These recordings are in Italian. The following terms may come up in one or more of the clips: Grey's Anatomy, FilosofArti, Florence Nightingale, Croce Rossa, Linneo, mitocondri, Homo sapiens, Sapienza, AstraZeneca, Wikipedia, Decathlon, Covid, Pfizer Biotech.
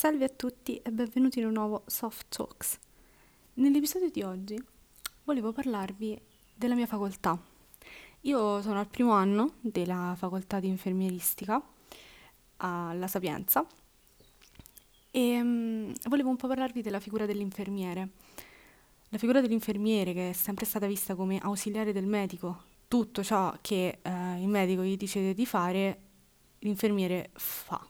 Salve a tutti e benvenuti in un nuovo Soft Talks. Nell'episodio di oggi volevo parlarvi della mia facoltà. Io sono al primo anno della facoltà di infermieristica alla Sapienza e volevo un po' parlarvi della figura dell'infermiere. La figura dell'infermiere che è sempre stata vista come ausiliare del medico. Tutto ciò che il medico gli dice di fare, l'infermiere fa.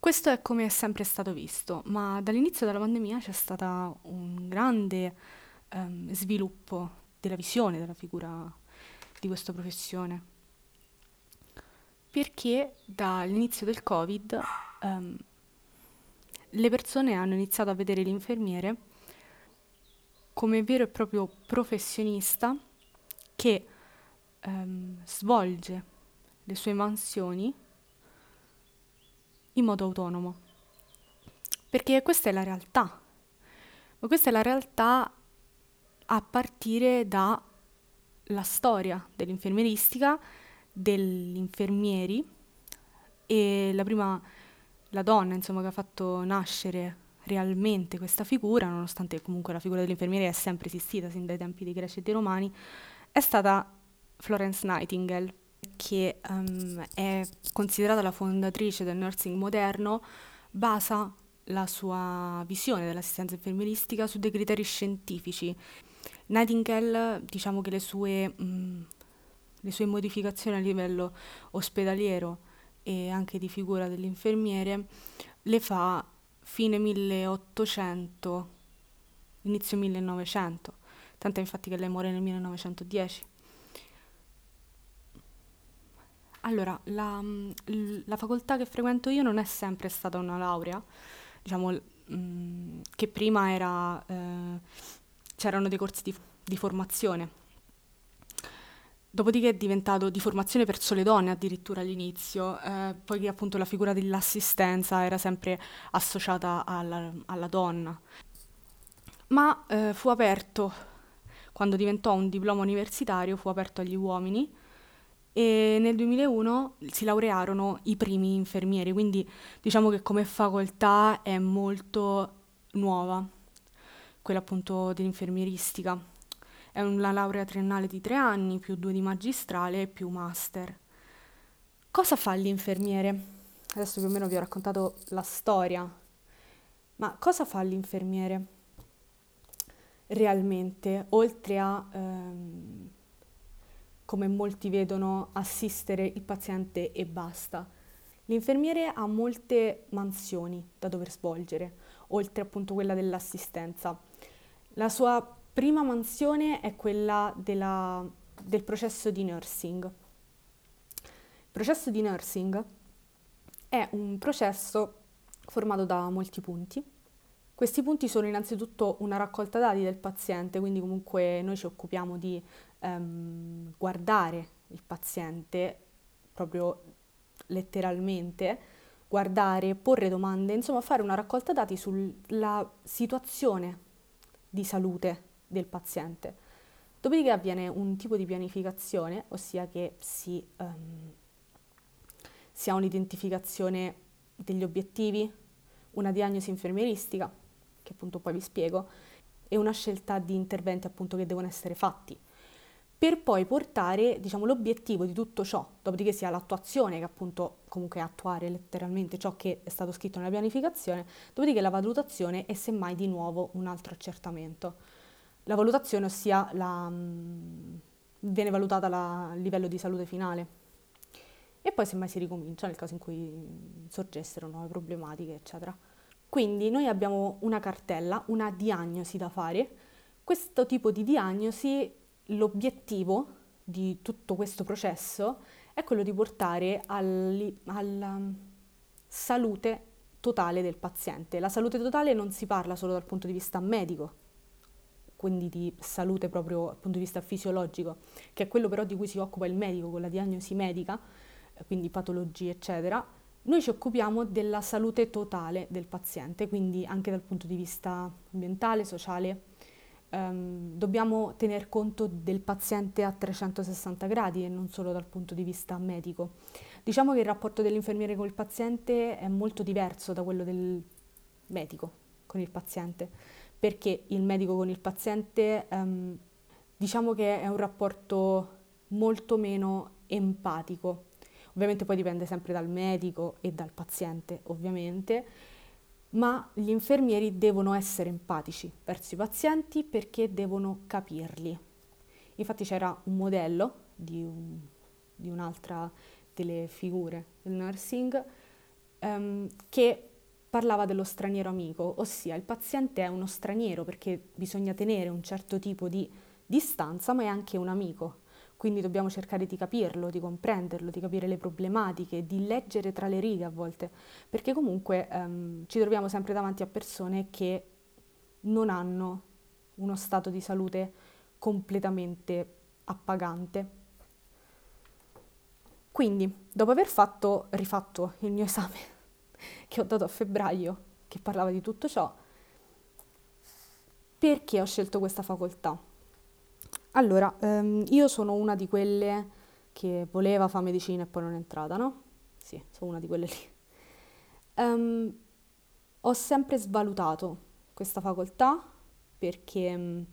Questo è come è sempre stato visto, ma dall'inizio della pandemia c'è stato un grande sviluppo della visione della figura di questa professione, perché dall'inizio del Covid le persone hanno iniziato a vedere l'infermiere come vero e proprio professionista che svolge le sue mansioni in modo autonomo, perché questa è la realtà, ma questa è la realtà a partire dalla storia dell'infermieristica, degli infermieri e la donna, insomma, che ha fatto nascere realmente questa figura, nonostante comunque la figura dell'infermiere è sempre esistita sin dai tempi dei Greci e dei Romani, è stata Florence Nightingale, che è considerata la fondatrice del nursing moderno. Basa la sua visione dell'assistenza infermieristica su dei criteri scientifici. Nightingale, diciamo che le sue modificazioni a livello ospedaliero e anche di figura dell'infermiere le fa fine 1800, inizio 1900, tant'è infatti che lei muore nel 1910. Allora, la facoltà che frequento io non è sempre stata una laurea, diciamo che prima c'erano dei corsi di formazione, dopodiché è diventato di formazione per sole donne addirittura all'inizio, poi appunto la figura dell'assistenza era sempre associata alla donna, ma fu aperto, quando diventò un diploma universitario, fu aperto agli uomini, e nel 2001 si laurearono i primi infermieri, quindi diciamo che come facoltà è molto nuova, quella appunto dell'infermieristica. È una laurea triennale di 3 anni, più 2 di magistrale, più master. Cosa fa l'infermiere? Adesso più o meno vi ho raccontato la storia, ma cosa fa l'infermiere realmente, oltre a... come molti vedono, assistere il paziente e basta? L'infermiere ha molte mansioni da dover svolgere, oltre appunto quella dell'assistenza. La sua prima mansione è quella del processo di nursing. Il processo di nursing è un processo formato da molti punti. Questi punti sono innanzitutto una raccolta dati del paziente, quindi comunque noi ci occupiamo di guardare il paziente, proprio letteralmente, guardare, porre domande, insomma fare una raccolta dati sulla situazione di salute del paziente. Dopodiché avviene un tipo di pianificazione, ossia che si ha un'identificazione degli obiettivi, una diagnosi infermieristica, che appunto poi vi spiego, e una scelta di interventi appunto che devono essere fatti, per poi portare, diciamo, l'obiettivo di tutto ciò, dopodiché sia l'attuazione, che appunto comunque è attuare letteralmente ciò che è stato scritto nella pianificazione, dopodiché la valutazione e semmai di nuovo un altro accertamento. La valutazione, ossia viene valutata il livello di salute finale e poi semmai si ricomincia nel caso in cui sorgessero nuove problematiche, eccetera. Quindi noi abbiamo una cartella, una diagnosi da fare. Questo tipo di diagnosi, l'obiettivo di tutto questo processo è quello di portare alla salute totale del paziente. La salute totale non si parla solo dal punto di vista medico, quindi di salute proprio dal punto di vista fisiologico, che è quello però di cui si occupa il medico con la diagnosi medica, quindi patologie, eccetera. Noi ci occupiamo della salute totale del paziente, quindi anche dal punto di vista ambientale, sociale. Dobbiamo tener conto del paziente a 360 gradi e non solo dal punto di vista medico. Diciamo che il rapporto dell'infermiere con il paziente è molto diverso da quello del medico con il paziente, perché il medico con il paziente diciamo che è un rapporto molto meno empatico. Ovviamente poi dipende sempre dal medico e dal paziente, ovviamente, ma gli infermieri devono essere empatici verso i pazienti perché devono capirli. Infatti c'era un modello di un'altra delle figure del nursing che parlava dello straniero amico, ossia il paziente è uno straniero perché bisogna tenere un certo tipo di distanza, ma è anche un amico. Quindi dobbiamo cercare di capirlo, di comprenderlo, di capire le problematiche, di leggere tra le righe a volte, perché comunque ci troviamo sempre davanti a persone che non hanno uno stato di salute completamente appagante. Quindi, dopo aver rifatto il mio esame che ho dato a febbraio, che parlava di tutto ciò, perché ho scelto questa facoltà? Allora, io sono una di quelle che voleva fare medicina e poi non è entrata, no? Sì, sono una di quelle lì. Ho sempre svalutato questa facoltà perché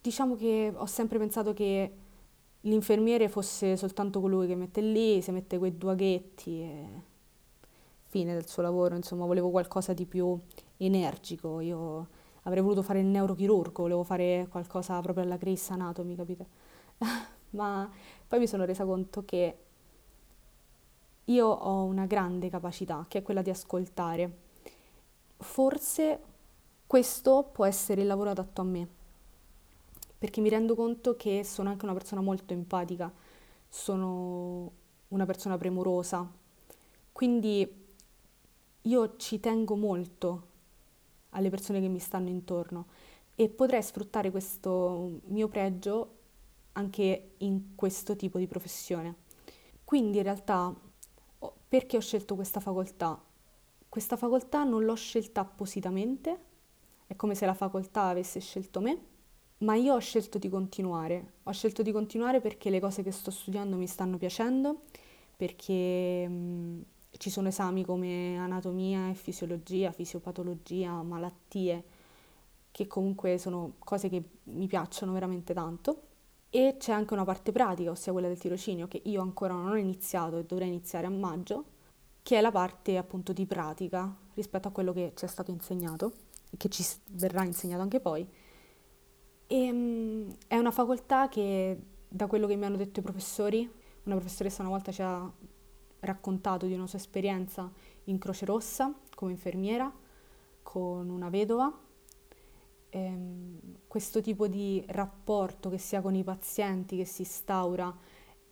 diciamo che ho sempre pensato che l'infermiere fosse soltanto colui che mette lì, si mette quei due aghetti e fine del suo lavoro, insomma, volevo qualcosa di più energico. Io avrei voluto fare il neurochirurgo, volevo fare qualcosa proprio alla Grey's Anatomy, capite? Ma poi mi sono resa conto che io ho una grande capacità, che è quella di ascoltare. Forse questo può essere il lavoro adatto a me, perché mi rendo conto che sono anche una persona molto empatica, sono una persona premurosa, quindi io ci tengo molto alle persone che mi stanno intorno e potrei sfruttare questo mio pregio anche in questo tipo di professione. Quindi in realtà perché ho scelto questa facoltà? Questa facoltà non l'ho scelta appositamente, è come se la facoltà avesse scelto me, ma io ho scelto di continuare. Ho scelto di continuare perché le cose che sto studiando mi stanno piacendo, perché ci sono esami come anatomia e fisiologia, fisiopatologia, malattie, che comunque sono cose che mi piacciono veramente tanto. E c'è anche una parte pratica, ossia quella del tirocinio, che io ancora non ho iniziato e dovrei iniziare a maggio, che è la parte appunto di pratica rispetto a quello che ci è stato insegnato e che ci verrà insegnato anche poi. E è una facoltà che, da quello che mi hanno detto i professori, una professoressa una volta ci ha raccontato di una sua esperienza in Croce Rossa come infermiera con una vedova. Questo tipo di rapporto, che sia con i pazienti, che si instaura,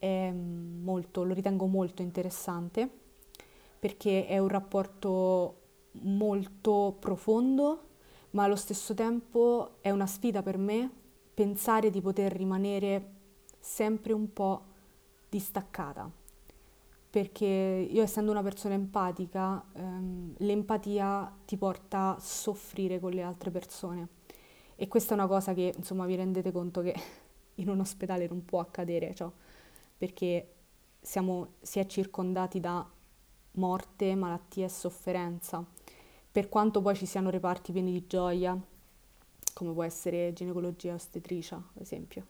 lo ritengo molto interessante, perché è un rapporto molto profondo, ma allo stesso tempo è una sfida per me pensare di poter rimanere sempre un po' distaccata. Perché io, essendo una persona empatica, l'empatia ti porta a soffrire con le altre persone, e questa è una cosa che, insomma, vi rendete conto che in un ospedale non può accadere, cioè, perché si è circondati da morte, malattia e sofferenza, per quanto poi ci siano reparti pieni di gioia, come può essere ginecologia e ostetricia, ad esempio,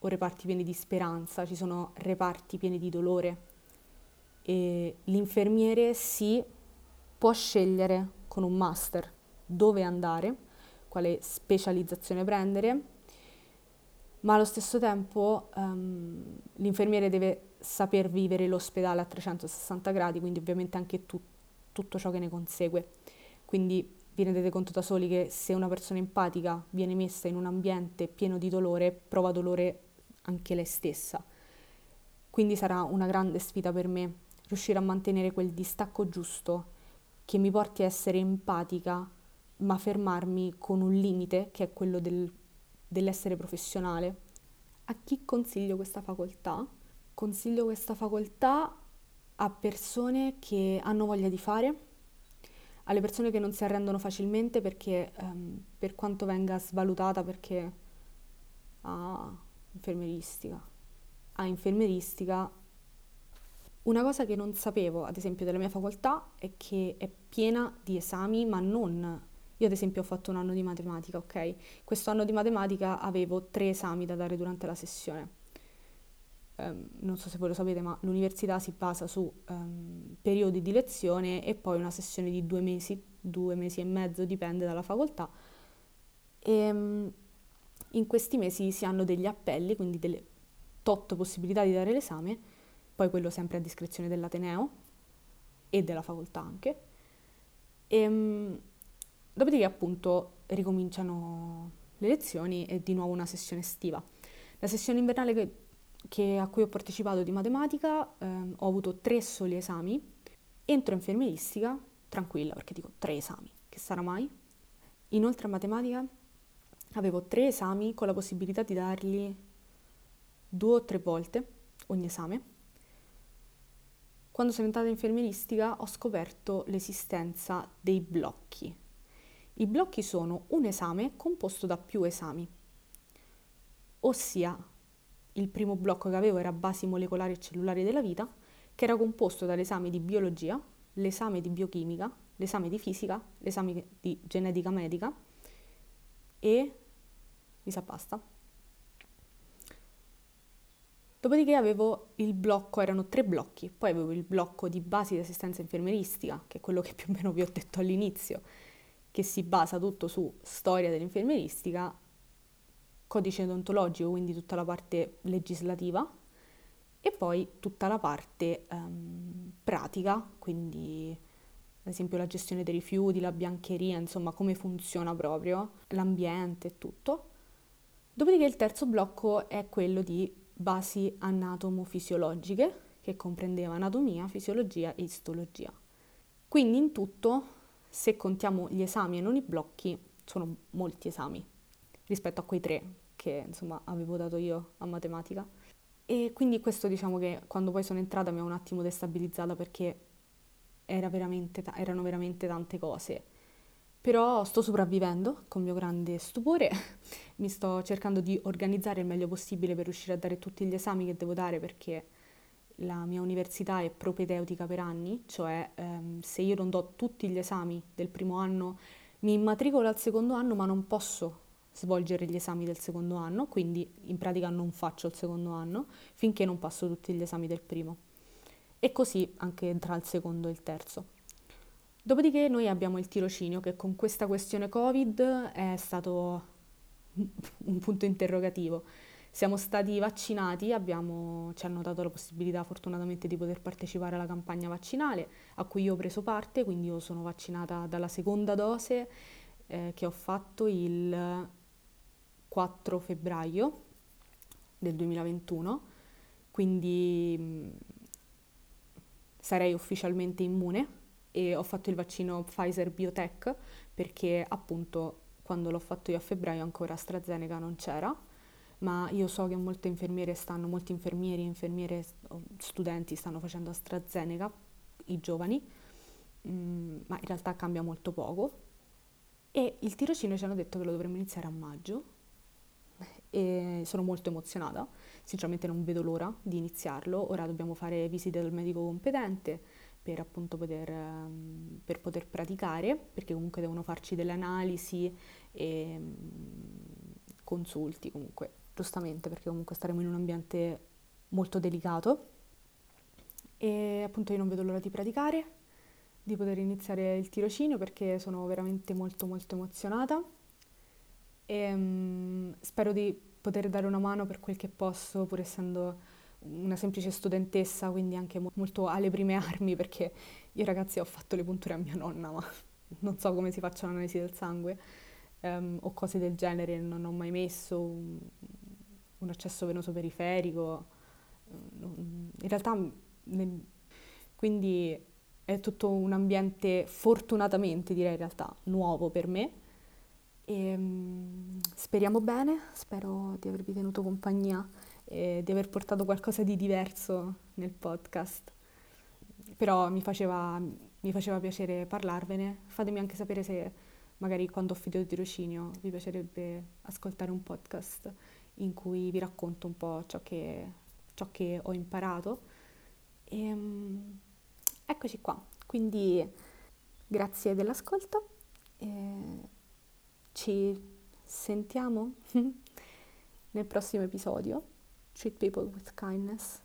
o reparti pieni di speranza, ci sono reparti pieni di dolore. E l'infermiere si può scegliere con un master dove andare, quale specializzazione prendere, ma allo stesso tempo l'infermiere deve saper vivere l'ospedale a 360 gradi, quindi ovviamente anche tutto ciò che ne consegue. Quindi vi rendete conto da soli che se una persona empatica viene messa in un ambiente pieno di dolore, prova dolore anche lei stessa. Quindi sarà una grande sfida per me riuscire a mantenere quel distacco giusto che mi porti a essere empatica, ma fermarmi con un limite che è quello dell'essere professionale. A chi consiglio questa facoltà? Consiglio questa facoltà a persone che hanno voglia di fare, alle persone che non si arrendono facilmente, perché per quanto venga svalutata perché infermieristica, a infermieristica. Una cosa che non sapevo, ad esempio, della mia facoltà è che è piena di esami, ma non... Io ad esempio ho fatto un anno di matematica, ok? Questo anno di matematica avevo 3 esami da dare durante la sessione. Non so se voi lo sapete, ma l'università si basa su periodi di lezione e poi una sessione di 2 mesi, 2 mesi e mezzo, dipende dalla facoltà. E, in questi mesi si hanno degli appelli, quindi delle 8 possibilità di dare l'esame, poi quello sempre a discrezione dell'Ateneo e della facoltà anche. E, dopodiché appunto ricominciano le lezioni e di nuovo una sessione estiva. La sessione invernale a cui ho partecipato di matematica, ho avuto 3 soli esami, entro infermieristica, tranquilla perché dico 3 esami, che sarà mai? Inoltre a matematica avevo 3 esami con la possibilità di darli 2 o 3 volte ogni esame. Quando sono entrata in infermieristica ho scoperto l'esistenza dei blocchi. I blocchi sono un esame composto da più esami, ossia il primo blocco che avevo era basi molecolari e cellulari della vita, che era composto dall'esame di biologia, l'esame di biochimica, l'esame di fisica, l'esame di genetica medica e mi sa basta. Dopodiché avevo il blocco, erano 3 blocchi, poi avevo il blocco di basi di assistenza infermieristica, che è quello che più o meno vi ho detto all'inizio, che si basa tutto su storia dell'infermieristica, codice odontologico, quindi tutta la parte legislativa, e poi tutta la parte pratica, quindi ad esempio la gestione dei rifiuti, la biancheria, insomma come funziona proprio l'ambiente e tutto. Dopodiché il 3° blocco è quello di basi anatomo-fisiologiche, che comprendeva anatomia, fisiologia e istologia. Quindi in tutto, se contiamo gli esami e non i blocchi, sono molti esami rispetto a quei 3 che insomma avevo dato io a matematica. E quindi questo, diciamo che quando poi sono entrata mi ha un attimo destabilizzata, perché erano veramente tante cose, però sto sopravvivendo con mio grande stupore. Mi sto cercando di organizzare il meglio possibile per riuscire a dare tutti gli esami che devo dare, perché la mia università è propedeutica per anni, cioè se io non do tutti gli esami del primo anno mi immatricolo al secondo anno, ma non posso svolgere gli esami del secondo anno, quindi in pratica non faccio il secondo anno finché non passo tutti gli esami del primo, e così anche tra il secondo e il terzo. Dopodiché noi abbiamo il tirocinio, che con questa questione Covid è stato un punto interrogativo. Siamo stati vaccinati, ci hanno dato la possibilità fortunatamente di poter partecipare alla campagna vaccinale a cui io ho preso parte, quindi io sono vaccinata dalla seconda dose che ho fatto il 4 febbraio del 2021, quindi sarei ufficialmente immune, e ho fatto il vaccino Pfizer Biotech perché appunto quando l'ho fatto io a febbraio ancora AstraZeneca non c'era, ma io so che molti infermieri, infermiere, studenti stanno facendo AstraZeneca, i giovani, ma in realtà cambia molto poco. E il tirocinio ci hanno detto che lo dovremmo iniziare a maggio e sono molto emozionata, sinceramente non vedo l'ora di iniziarlo. Ora dobbiamo fare visite dal medico competente per appunto poter praticare, perché comunque devono farci delle analisi e consulti, comunque giustamente, perché comunque staremo in un ambiente molto delicato. E appunto io non vedo l'ora di praticare, di poter iniziare il tirocinio, perché sono veramente molto molto emozionata e spero di poter dare una mano per quel che posso, pur essendo una semplice studentessa, quindi anche molto alle prime armi, perché io ragazzi ho fatto le punture a mia nonna, ma non so come si faccia l'analisi del sangue o cose del genere, non ho mai messo un accesso venoso periferico, in realtà quindi è tutto un ambiente, fortunatamente direi in realtà, nuovo per me. E, speriamo bene, spero di avervi tenuto compagnia e di aver portato qualcosa di diverso nel podcast. Però mi faceva piacere parlarvene. Fatemi anche sapere se magari quando ho finito il tirocinio vi piacerebbe ascoltare un podcast in cui vi racconto un po' ciò che ciò che ho imparato. E, eccoci qua, quindi grazie dell'ascolto, ci sentiamo nel prossimo episodio. Treat people with kindness.